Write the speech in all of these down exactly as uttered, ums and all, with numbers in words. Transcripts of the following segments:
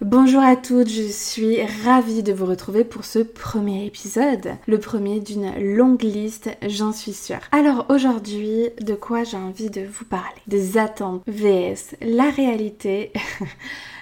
Bonjour à toutes, je suis ravie de vous retrouver pour ce premier épisode, le premier d'une longue liste, j'en suis sûre. Alors aujourd'hui, de quoi j'ai envie de vous parler ? Des attentes versus la réalité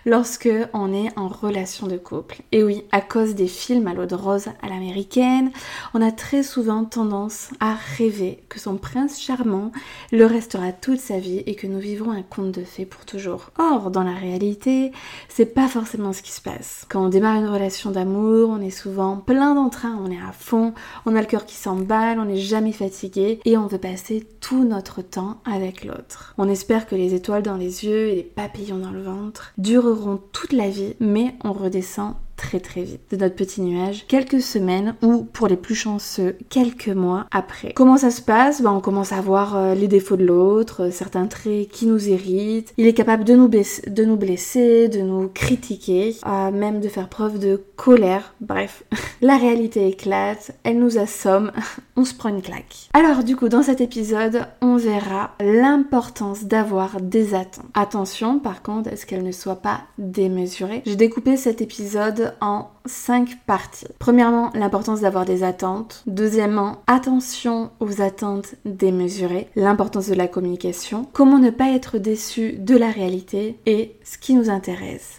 lorsque on est en relation de couple. Et oui, à cause des films à l'eau de rose à l'américaine, on a très souvent tendance à rêver que son prince charmant le restera toute sa vie et que nous vivrons un conte de fées pour toujours. Or, dans la réalité, c'est pas forcément ce qui se passe. Quand on démarre une relation d'amour, on est souvent plein d'entrain, on est à fond, on a le cœur qui s'emballe, on n'est jamais fatigué et on veut passer tout notre temps avec l'autre. On espère que les étoiles dans les yeux et les papillons dans le ventre dureront toute la vie, mais on redescend très très vite de notre petit nuage, quelques semaines ou pour les plus chanceux, quelques mois après. Comment ça se passe ? Ben, on commence à voir euh, les défauts de l'autre, euh, certains traits qui nous irritent. Il est capable de nous, baisser, de nous blesser, de nous critiquer, euh, même de faire preuve de colère. Bref, la réalité éclate, elle nous assomme, on se prend une claque. Alors du coup, dans cet épisode, on verra l'importance d'avoir des attentes. Attention par contre à ce qu'elles ne soient pas démesurées. J'ai découpé cet épisode en cinq parties. Premièrement, l'importance d'avoir des attentes. Deuxièmement, attention aux attentes démesurées. L'importance de la communication. Comment ne pas être déçu de la réalité et ce qui nous intéresse.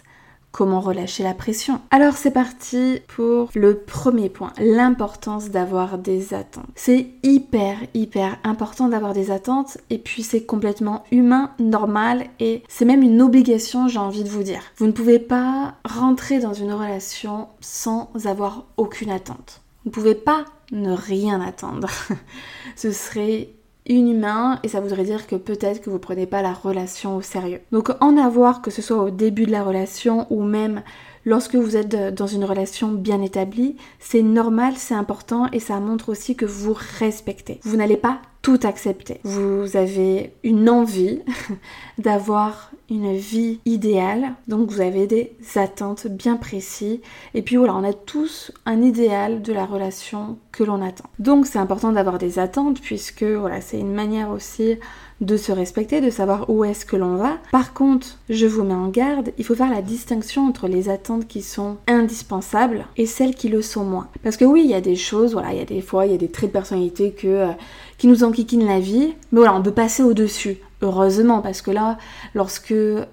Comment relâcher la pression. Alors c'est parti pour le premier point, l'importance d'avoir des attentes. C'est hyper hyper important d'avoir des attentes et puis c'est complètement humain, normal et c'est même une obligation, j'ai envie de vous dire. Vous ne pouvez pas rentrer dans une relation sans avoir aucune attente. Vous ne pouvez pas ne rien attendre. Ce serait inhumain et ça voudrait dire que peut-être que vous prenez pas la relation au sérieux. Donc en avoir, que ce soit au début de la relation ou même lorsque vous êtes dans une relation bien établie, c'est normal, c'est important et ça montre aussi que vous respectez. Vous n'allez pas tout accepter. Vous avez une envie d'avoir une vie idéale, donc vous avez des attentes bien précises. Et puis voilà, on a tous un idéal de la relation que l'on attend. Donc c'est important d'avoir des attentes puisque voilà, c'est une manière aussi de se respecter, de savoir où est-ce que l'on va. Par contre, je vous mets en garde, il faut faire la distinction entre les attentes qui sont indispensables et celles qui le sont moins. Parce que oui, il y a des choses, voilà, il y a des fois, il y a des traits de personnalité que, euh, qui nous enquiquinent la vie, mais voilà, on peut passer au-dessus. Heureusement, parce que là, lorsque euh,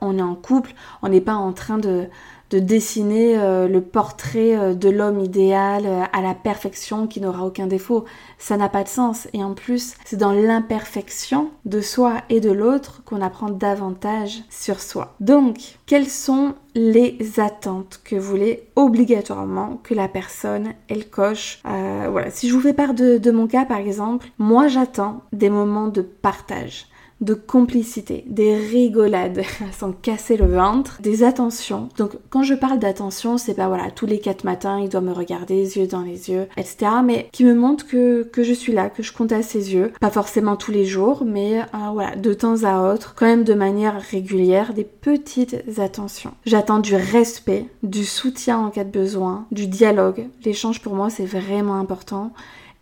on est en couple, on n'est pas en train de, de dessiner euh, le portrait euh, de l'homme idéal euh, à la perfection qui n'aura aucun défaut. Ça n'a pas de sens. Et en plus, c'est dans l'imperfection de soi et de l'autre qu'on apprend davantage sur soi. Donc, quelles sont les attentes que vous voulez obligatoirement que la personne, elle coche. Euh, voilà. Si je vous fais part de, de mon cas, par exemple, moi, j'attends des moments de partage, de complicité, des rigolades sans casser le ventre, des attentions. Donc quand je parle d'attention, c'est pas voilà, tous les quatre matins, il doit me regarder les yeux dans les yeux, et cetera. Mais qui me montre que, que je suis là, que je compte à ses yeux. Pas forcément tous les jours, mais euh, voilà, de temps à autre, quand même de manière régulière, des petites attentions. J'attends du respect, du soutien en cas de besoin, du dialogue. L'échange pour moi, c'est vraiment important.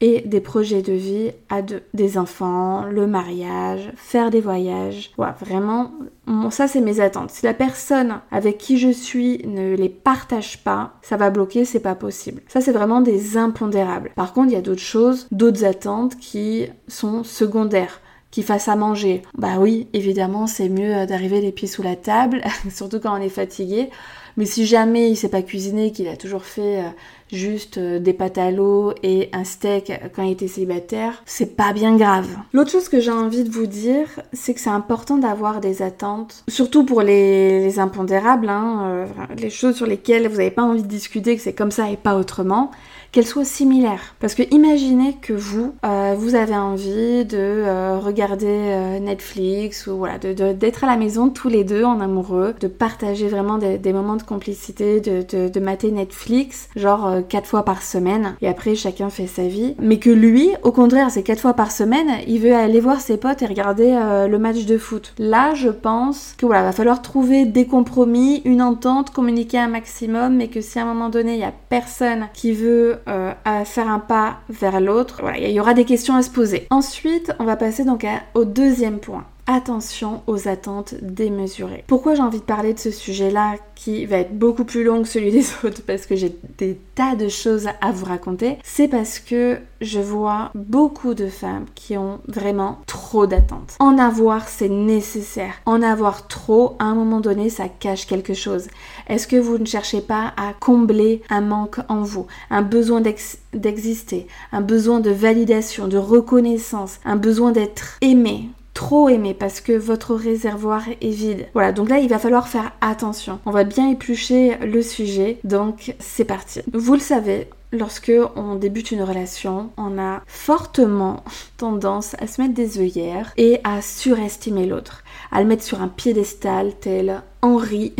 Et des projets de vie à deux. Des enfants, le mariage, faire des voyages. Ouais, vraiment, bon, ça c'est mes attentes. Si la personne avec qui je suis ne les partage pas, ça va bloquer, c'est pas possible. Ça c'est vraiment des impondérables. Par contre, il y a d'autres choses, d'autres attentes qui sont secondaires. Qui fasse à manger. Bah oui, évidemment, c'est mieux d'arriver les pieds sous la table, surtout quand on est fatigué. Mais si jamais il ne sait pas cuisiner, qu'il a toujours fait juste des pâtes à l'eau et un steak quand il était célibataire, c'est pas bien grave. L'autre chose que j'ai envie de vous dire, c'est que c'est important d'avoir des attentes, surtout pour les, les impondérables, hein, euh, les choses sur lesquelles vous n'avez pas envie de discuter, que c'est comme ça et pas autrement, qu'elles soient similaires. Parce que imaginez que vous, euh, vous avez envie de euh, regarder euh, Netflix ou voilà, de, de, d'être à la maison tous les deux en amoureux, de partager vraiment des, des moments de complicité, de, de, de mater Netflix, genre euh, quatre fois par semaine, et après chacun fait sa vie. Mais que lui, au contraire, c'est quatre fois par semaine, il veut aller voir ses potes et regarder euh, le match de foot. Là, je pense que voilà, va falloir trouver des compromis, une entente, communiquer un maximum, mais que si à un moment donné, il y a personne qui veut euh, faire un pas vers l'autre, voilà, il y aura des questions à se poser. Ensuite, on va passer donc à, au deuxième point. Attention aux attentes démesurées. Pourquoi j'ai envie de parler de ce sujet-là qui va être beaucoup plus long que celui des autres parce que j'ai des tas de choses à vous raconter, c'est parce que je vois beaucoup de femmes qui ont vraiment trop d'attentes. En avoir, c'est nécessaire. En avoir trop, à un moment donné, ça cache quelque chose. Est-ce que vous ne cherchez pas à combler un manque en vous, un besoin d'ex- d'exister, un besoin de validation, de reconnaissance, un besoin d'être aimé? Trop aimé parce que votre réservoir est vide. Voilà, donc là il va falloir faire attention. On va bien éplucher le sujet, donc c'est parti. Vous le savez, lorsque on débute une relation, on a fortement tendance à se mettre des œillères et à surestimer l'autre, à le mettre sur un piédestal tel Henri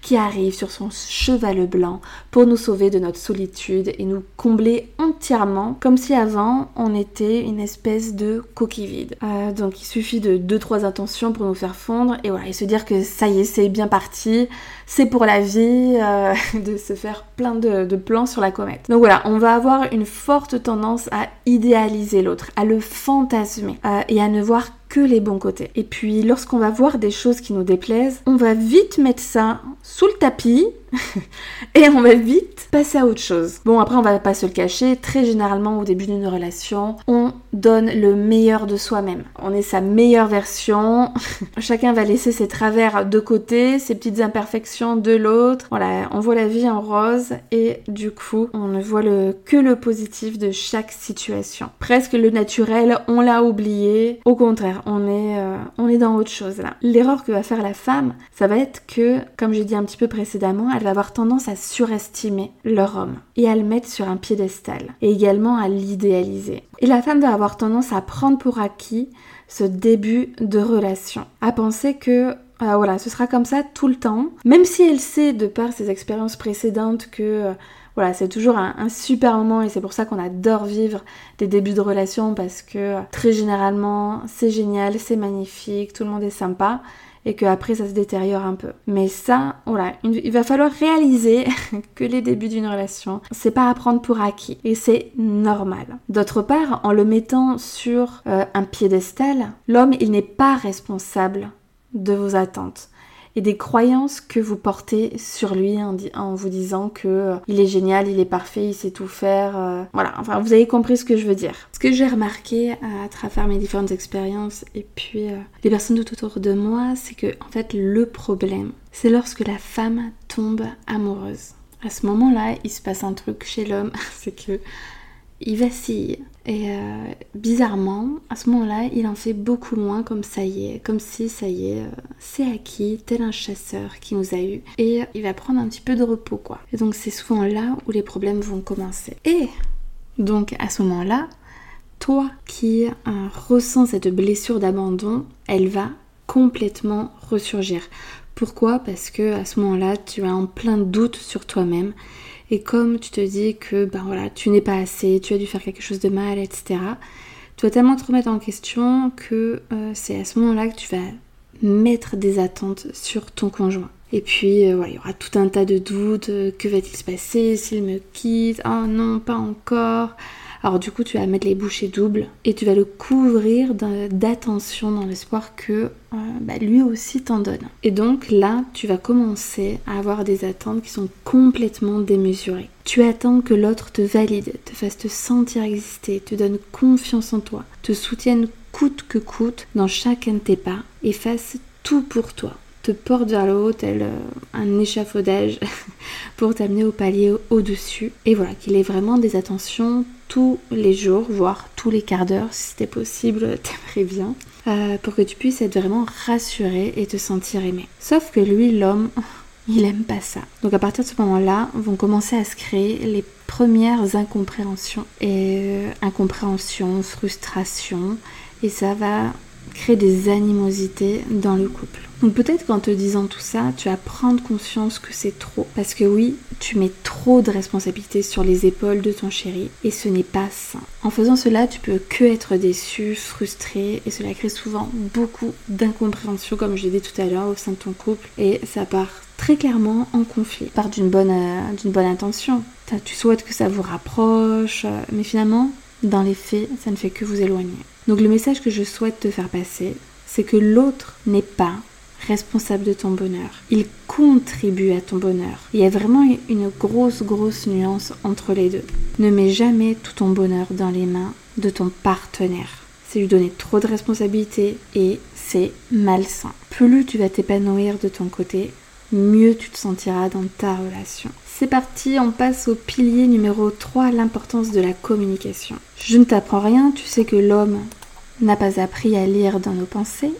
qui arrive sur son cheval blanc pour nous sauver de notre solitude et nous combler entièrement comme si avant on était une espèce de coquille vide. Euh, donc il suffit de deux trois intentions pour nous faire fondre et voilà, et se dire que ça y est, c'est bien parti, c'est pour la vie, euh, de se faire plein de, de plans sur la comète. Donc voilà, on va avoir une forte tendance à idéaliser l'autre, à le fantasmer euh, et à ne voir que les bons côtés. Et puis lorsqu'on va voir des choses qui nous déplaisent, on va vite mettre ça sous le tapis et on va vite passer à autre chose. Bon, après on va pas se le cacher, très généralement au début d'une relation, on donne le meilleur de soi-même. On est sa meilleure version. Chacun va laisser ses travers de côté, ses petites imperfections de l'autre. Voilà, on voit la vie en rose et du coup, on ne voit le, que le positif de chaque situation. Presque le naturel, on l'a oublié. Au contraire, on est, euh, on est dans autre chose là. L'erreur que va faire la femme, ça va être que, comme j'ai dit un petit peu précédemment, elle va avoir tendance à surestimer leur homme et à le mettre sur un piédestal et également à l'idéaliser. Et la femme va avoir tendance à prendre pour acquis ce début de relation, à penser que euh, voilà, ce sera comme ça tout le temps, même si elle sait de par ses expériences précédentes que euh, voilà, c'est toujours un, un super moment et c'est pour ça qu'on adore vivre des débuts de relation parce que très généralement c'est génial, c'est magnifique, tout le monde est sympa. Et qu'après ça se détériore un peu. Mais ça, voilà, une... il va falloir réaliser que les débuts d'une relation, c'est pas à prendre pour acquis. Et c'est normal. D'autre part, en le mettant sur euh, un piédestal, l'homme, il n'est pas responsable de vos attentes et des croyances que vous portez sur lui en, di- en vous disant que euh, il est génial, il est parfait, il sait tout faire. Euh, voilà, enfin vous avez compris ce que je veux dire. Ce que j'ai remarqué à, à travers mes différentes expériences et puis euh, les personnes tout autour de moi, c'est que en fait le problème, c'est lorsque la femme tombe amoureuse. À ce moment-là, il se passe un truc chez l'homme, c'est que il vacille. Et euh, bizarrement, à ce moment-là, il en fait beaucoup moins comme ça y est, comme si ça y est, euh, c'est acquis, tel un chasseur qui nous a eu. Et il va prendre un petit peu de repos, quoi. Et donc c'est souvent là où les problèmes vont commencer. Et donc à ce moment-là, toi qui euh, ressens cette blessure d'abandon, elle va complètement ressurgir. Pourquoi ? Parce que à ce moment-là, tu es en plein doute sur toi-même. Et comme tu te dis que ben voilà, tu n'es pas assez, tu as dû faire quelque chose de mal, et cetera. Tu vas tellement te remettre en question que euh, c'est à ce moment-là que tu vas mettre des attentes sur ton conjoint. Et puis euh, voilà, il y aura tout un tas de doutes. Euh, que va-t-il se passer s'il me quitte ? Oh non, pas encore. Alors du coup, tu vas mettre les bouchées doubles et tu vas le couvrir d'attention dans l'espoir que euh, bah, lui aussi t'en donne. Et donc là, tu vas commencer à avoir des attentes qui sont complètement démesurées. Tu attends que l'autre te valide, te fasse te sentir exister, te donne confiance en toi, te soutienne coûte que coûte dans chacun de tes pas et fasse tout pour toi. Te porte vers le haut tel un échafaudage pour t'amener au palier au-dessus. Et voilà, qu'il ait vraiment des attentions tous les jours, voire tous les quarts d'heure, si c'était possible, t'aimerais bien, euh, pour que tu puisses être vraiment rassuré et te sentir aimé. Sauf que lui, l'homme, il aime pas ça. Donc à partir de ce moment-là, vont commencer à se créer les premières incompréhensions. Et euh, incompréhensions, frustrations, et ça va créer des animosités dans le couple. Donc peut-être qu'en te disant tout ça, tu vas prendre conscience que c'est trop. Parce que oui, tu mets trop de responsabilités sur les épaules de ton chéri et ce n'est pas sain. En faisant cela, tu peux que être déçu, frustré et cela crée souvent beaucoup d'incompréhension comme je l'ai dit tout à l'heure au sein de ton couple et ça part très clairement en conflit. Ça part d'une bonne, euh, d'une bonne intention. Tu souhaites que ça vous rapproche mais finalement, dans les faits, ça ne fait que vous éloigner. Donc le message que je souhaite te faire passer, c'est que l'autre n'est pas responsable de ton bonheur. Il contribue à ton bonheur. Il y a vraiment une grosse, grosse nuance entre les deux. Ne mets jamais tout ton bonheur dans les mains de ton partenaire. C'est lui donner trop de responsabilités et c'est malsain. Plus tu vas t'épanouir de ton côté, mieux tu te sentiras dans ta relation. C'est parti, on passe au pilier numéro trois, l'importance de la communication. Je ne t'apprends rien, tu sais que l'homme n'a pas appris à lire dans nos pensées,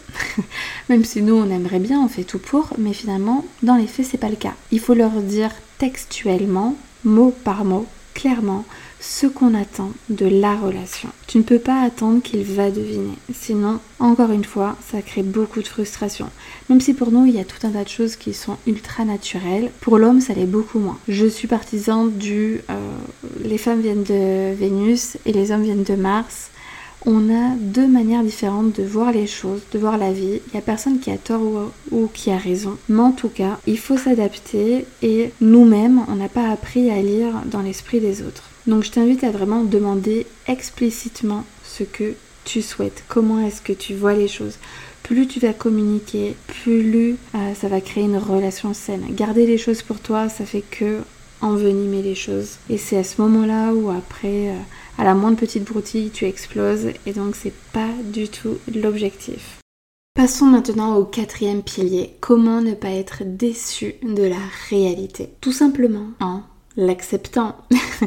même si nous on aimerait bien, on fait tout pour, mais finalement, dans les faits, c'est pas le cas. Il faut leur dire textuellement, mot par mot, clairement, ce qu'on attend de la relation. Tu ne peux pas attendre qu'il va deviner, sinon, encore une fois, ça crée beaucoup de frustration. Même si pour nous, il y a tout un tas de choses qui sont ultra naturelles, pour l'homme, ça l'est beaucoup moins. Je suis partisane du euh, les femmes viennent de Vénus et les hommes viennent de Mars. On a deux manières différentes de voir les choses, de voir la vie. Il n'y a personne qui a tort ou, ou qui a raison. Mais en tout cas, il faut s'adapter et nous-mêmes, on n'a pas appris à lire dans l'esprit des autres. Donc je t'invite à vraiment demander explicitement ce que tu souhaites. Comment est-ce que tu vois les choses ? Plus tu vas communiquer, plus euh, ça va créer une relation saine. Garder les choses pour toi, ça fait que envenimer les choses. Et c'est à ce moment-là où après... Euh, à la moindre petite broutille, tu exploses et donc c'est pas du tout l'objectif. Passons maintenant au quatrième pilier, comment ne pas être déçu de la réalité. Tout simplement en l'acceptant. Je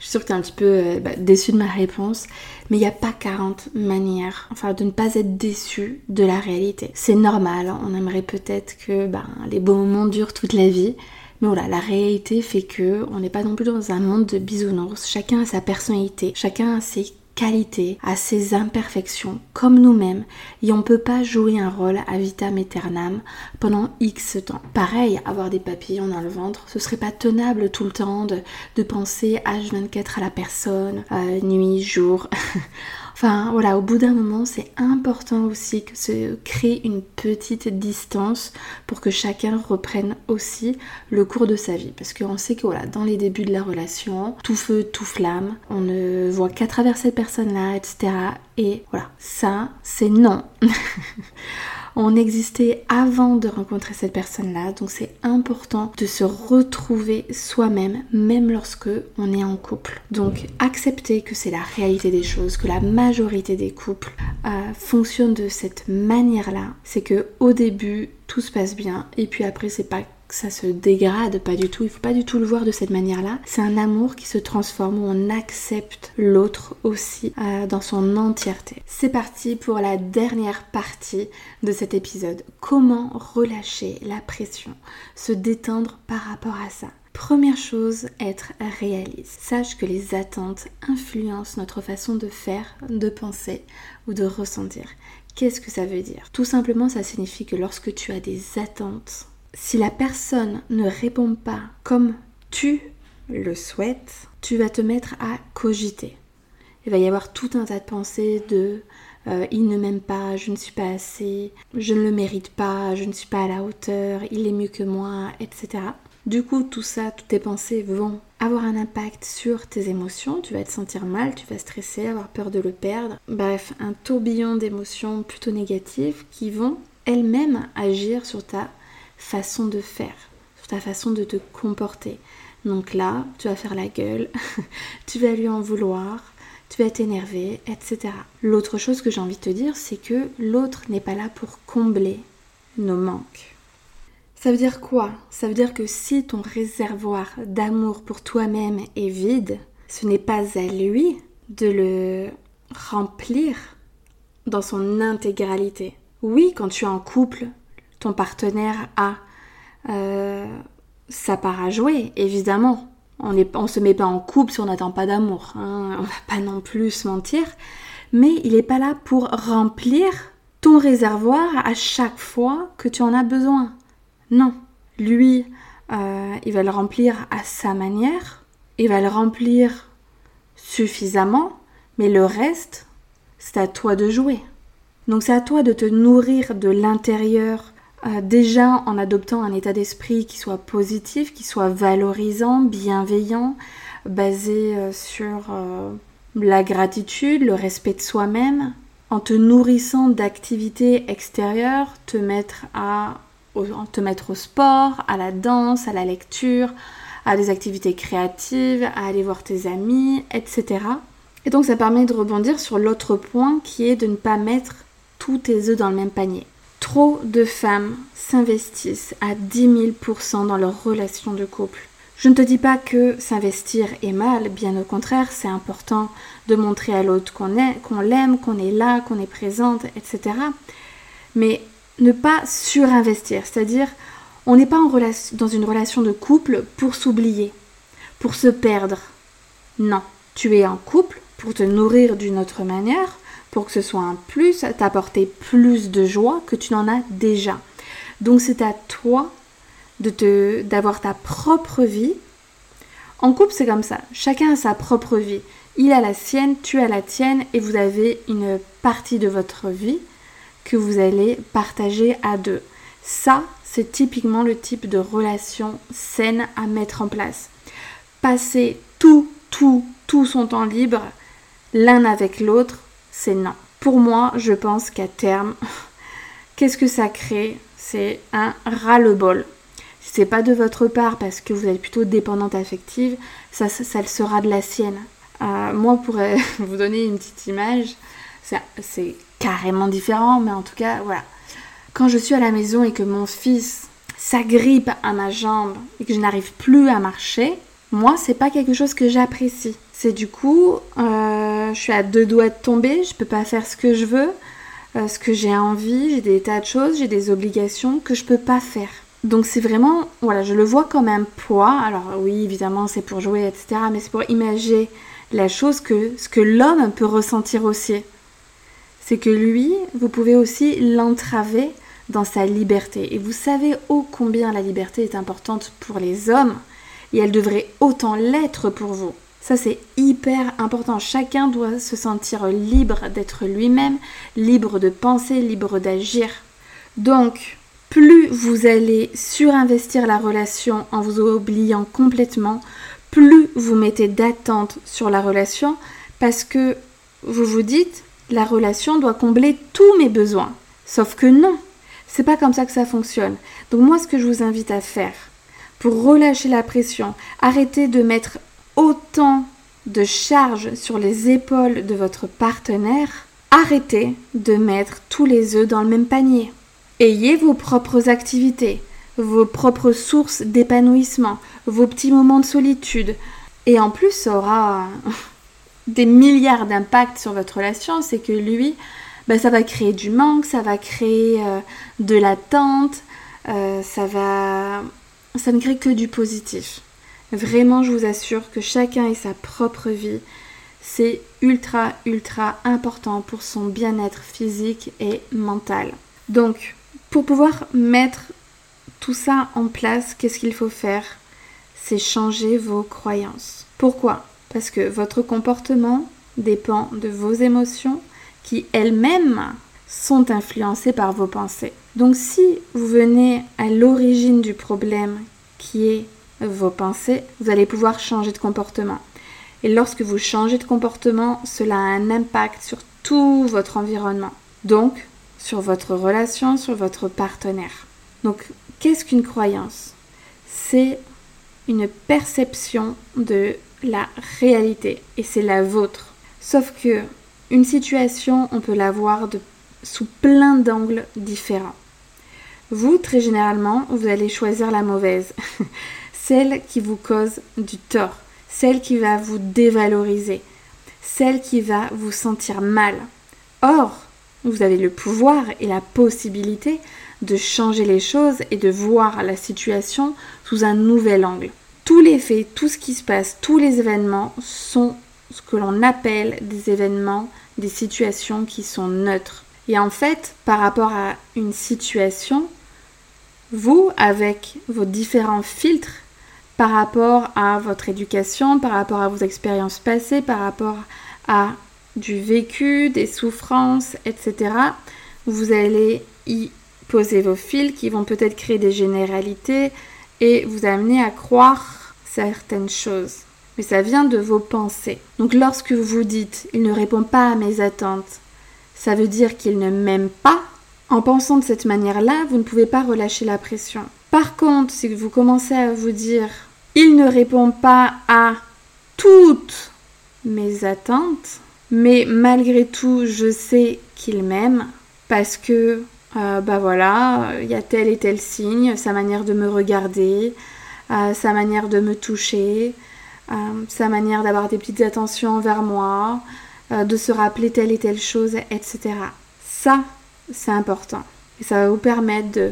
suis sûre que t'es un petit peu euh, bah, déçu de ma réponse, mais il n'y a pas quarante manières enfin, de ne pas être déçu de la réalité. C'est normal, on aimerait peut-être que bah, les beaux moments durent toute la vie. Mais voilà, la réalité fait que on n'est pas non plus dans un monde de bisounours. Chacun a sa personnalité, chacun a ses qualités, a ses imperfections, comme nous-mêmes. Et on ne peut pas jouer un rôle à vitam aeternam pendant X temps. Pareil, avoir des papillons dans le ventre, ce serait pas tenable tout le temps de, de penser H vingt-quatre à la personne, euh, nuit, jour... Enfin voilà, au bout d'un moment, c'est important aussi que se crée une petite distance pour que chacun reprenne aussi le cours de sa vie. Parce qu'on sait que voilà, dans les débuts de la relation, tout feu, tout flamme, on ne voit qu'à travers cette personne-là, et cetera. Et voilà, ça, c'est non. On existait avant de rencontrer cette personne-là, donc c'est important de se retrouver soi-même, même lorsque on est en couple. Donc accepter que c'est la réalité des choses, que la majorité des couples euh, fonctionnent de cette manière-là. C'est que au début tout se passe bien, et puis après c'est pas que ça se dégrade, pas du tout. Il faut pas du tout le voir de cette manière-là. C'est un amour qui se transforme où on accepte l'autre aussi euh, dans son entièreté. C'est parti pour la dernière partie de cet épisode. Comment relâcher la pression, se détendre par rapport à ça. Première chose, être réaliste. Sache que les attentes influencent notre façon de faire, de penser ou de ressentir. Qu'est-ce que ça veut dire ? Tout simplement, ça signifie que lorsque tu as des attentes, si la personne ne répond pas comme tu le souhaites, tu vas te mettre à cogiter. Il va y avoir tout un tas de pensées de euh, « il ne m'aime pas, je ne suis pas assez, je ne le mérite pas, je ne suis pas à la hauteur, il est mieux que moi, et cetera » Du coup, tout ça, toutes tes pensées vont avoir un impact sur tes émotions. Tu vas te sentir mal, tu vas stresser, avoir peur de le perdre. Bref, un tourbillon d'émotions plutôt négatives qui vont elles-mêmes agir sur ta façon de faire, sur ta façon de te comporter. Donc là, tu vas faire la gueule, tu vas lui en vouloir, tu vas t'énerver, et cetera. L'autre chose que j'ai envie de te dire, c'est que l'autre n'est pas là pour combler nos manques. Ça veut dire quoi ? Ça veut dire que si ton réservoir d'amour pour toi-même est vide, ce n'est pas à lui de le remplir dans son intégralité. Oui, quand tu es en couple, ton partenaire a euh, ça part à jouer, évidemment. On ne se met pas en couple si on n'attend pas d'amour, hein. On va pas non plus se mentir. Mais il n'est pas là pour remplir ton réservoir à chaque fois que tu en as besoin. Non, lui, euh, il va le remplir à sa manière, il va le remplir suffisamment, mais le reste, c'est à toi de jouer. Donc c'est à toi de te nourrir de l'intérieur, euh, déjà en adoptant un état d'esprit qui soit positif, qui soit valorisant, bienveillant, basé euh, sur euh, la gratitude, le respect de soi-même, en te nourrissant d'activités extérieures, te mettre à te mettre au sport, à la danse, à la lecture, à des activités créatives, à aller voir tes amis, et cetera. Et donc ça permet de rebondir sur l'autre point qui est de ne pas mettre tous tes œufs dans le même panier. Trop de femmes s'investissent à dix mille pour cent dans leurs relations de couple. Je ne te dis pas que s'investir est mal, bien au contraire, c'est important de montrer à l'autre qu'on est, qu'on l'aime, qu'on est là, qu'on est présente, et cetera. Mais ne pas surinvestir, c'est-à-dire on n'est pas en relation, dans une relation de couple pour s'oublier, pour se perdre. Non, tu es en couple pour te nourrir d'une autre manière, pour que ce soit un plus, t'apporter plus de joie que tu n'en as déjà. Donc c'est à toi de te, d'avoir ta propre vie. En couple, c'est comme ça, chacun a sa propre vie. Il a la sienne, tu as la tienne et vous avez une partie de votre vie que vous allez partager à deux. Ça, c'est typiquement le type de relation saine à mettre en place. Passer tout, tout, tout son temps libre, l'un avec l'autre, c'est non. Pour moi, je pense qu'à terme, qu'est-ce que ça crée ? C'est un ras-le-bol. Si c'est pas de votre part parce que vous êtes plutôt dépendante affective, ça, ça, ça le sera de la sienne. Euh, moi, pour vous donner une petite image, c'est... c'est carrément différent, mais en tout cas, voilà. Quand je suis à la maison et que mon fils s'agrippe à ma jambe et que je n'arrive plus à marcher, moi, c'est pas quelque chose que j'apprécie. C'est du coup, euh, je suis à deux doigts de tomber, je peux pas faire ce que je veux, euh, ce que j'ai envie, j'ai des tas de choses, j'ai des obligations que je peux pas faire. Donc c'est vraiment, voilà, je le vois comme un poids. Alors oui, évidemment, c'est pour jouer, et cetera, mais c'est pour imaginer la chose que ce que l'homme peut ressentir aussi. C'est que lui, vous pouvez aussi l'entraver dans sa liberté. Et vous savez ô combien la liberté est importante pour les hommes et elle devrait autant l'être pour vous. Ça, c'est hyper important. Chacun doit se sentir libre d'être lui-même, libre de penser, libre d'agir. Donc, plus vous allez surinvestir la relation en vous oubliant complètement, plus vous mettez d'attente sur la relation parce que vous vous dites... La relation doit combler tous mes besoins. Sauf que non, c'est pas comme ça que ça fonctionne. Donc moi, ce que je vous invite à faire, pour relâcher la pression, arrêtez de mettre autant de charge sur les épaules de votre partenaire. Arrêtez de mettre tous les œufs dans le même panier. Ayez vos propres activités, vos propres sources d'épanouissement, vos petits moments de solitude. Et en plus, ça aura... des milliards d'impacts sur votre relation, c'est que lui, bah, ça va créer du manque, ça va créer euh, de l'attente, euh, ça va... ça ne crée que du positif. Vraiment, je vous assure que chacun ait sa propre vie. C'est ultra, ultra important pour son bien-être physique et mental. Donc, pour pouvoir mettre tout ça en place, qu'est-ce qu'il faut faire ? C'est changer vos croyances. Pourquoi ? Parce que votre comportement dépend de vos émotions qui elles-mêmes sont influencées par vos pensées. Donc si vous venez à l'origine du problème qui est vos pensées, vous allez pouvoir changer de comportement. Et lorsque vous changez de comportement, cela a un impact sur tout votre environnement. Donc sur votre relation, sur votre partenaire. Donc qu'est-ce qu'une croyance ? C'est une perception de la réalité et c'est la vôtre. Sauf que une situation, on peut la voir de, sous plein d'angles différents. Vous, très généralement, vous allez choisir la mauvaise, celle qui vous cause du tort, celle qui va vous dévaloriser, celle qui va vous sentir mal. Or, vous avez le pouvoir et la possibilité de changer les choses et de voir la situation sous un nouvel angle. Tous les faits, tout ce qui se passe, tous les événements sont ce que l'on appelle des événements, des situations qui sont neutres. Et en fait, par rapport à une situation, vous, avec vos différents filtres, par rapport à votre éducation, par rapport à vos expériences passées, par rapport à du vécu, des souffrances, et cetera, vous allez y poser vos fils qui vont peut-être créer des généralités et vous amener à croire certaines choses. Mais ça vient de vos pensées. Donc lorsque vous dites « il ne répond pas à mes attentes », ça veut dire qu'il ne m'aime pas. En pensant de cette manière-là, vous ne pouvez pas relâcher la pression. Par contre, si vous commencez à vous dire « il ne répond pas à toutes mes attentes », mais malgré tout, je sais qu'il m'aime parce que, euh, bah voilà, il y a tel et tel signe, sa manière de me regarder, euh, sa manière de me toucher, euh, sa manière d'avoir des petites attentions envers moi, euh, de se rappeler telle et telle chose, et cetera. Ça, c'est important. Et ça va vous permettre de,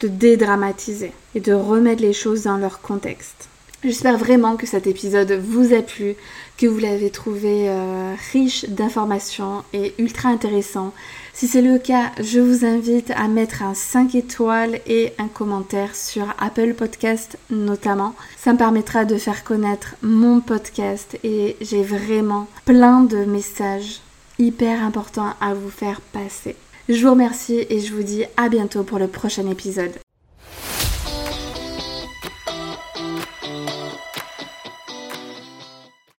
de dédramatiser et de remettre les choses dans leur contexte. J'espère vraiment que cet épisode vous a plu, que vous l'avez trouvé euh, riche d'informations et ultra intéressant. Si c'est le cas, je vous invite à mettre un cinq étoiles et un commentaire sur Apple Podcast notamment. Ça me permettra de faire connaître mon podcast et j'ai vraiment plein de messages hyper importants à vous faire passer. Je vous remercie et je vous dis à bientôt pour le prochain épisode.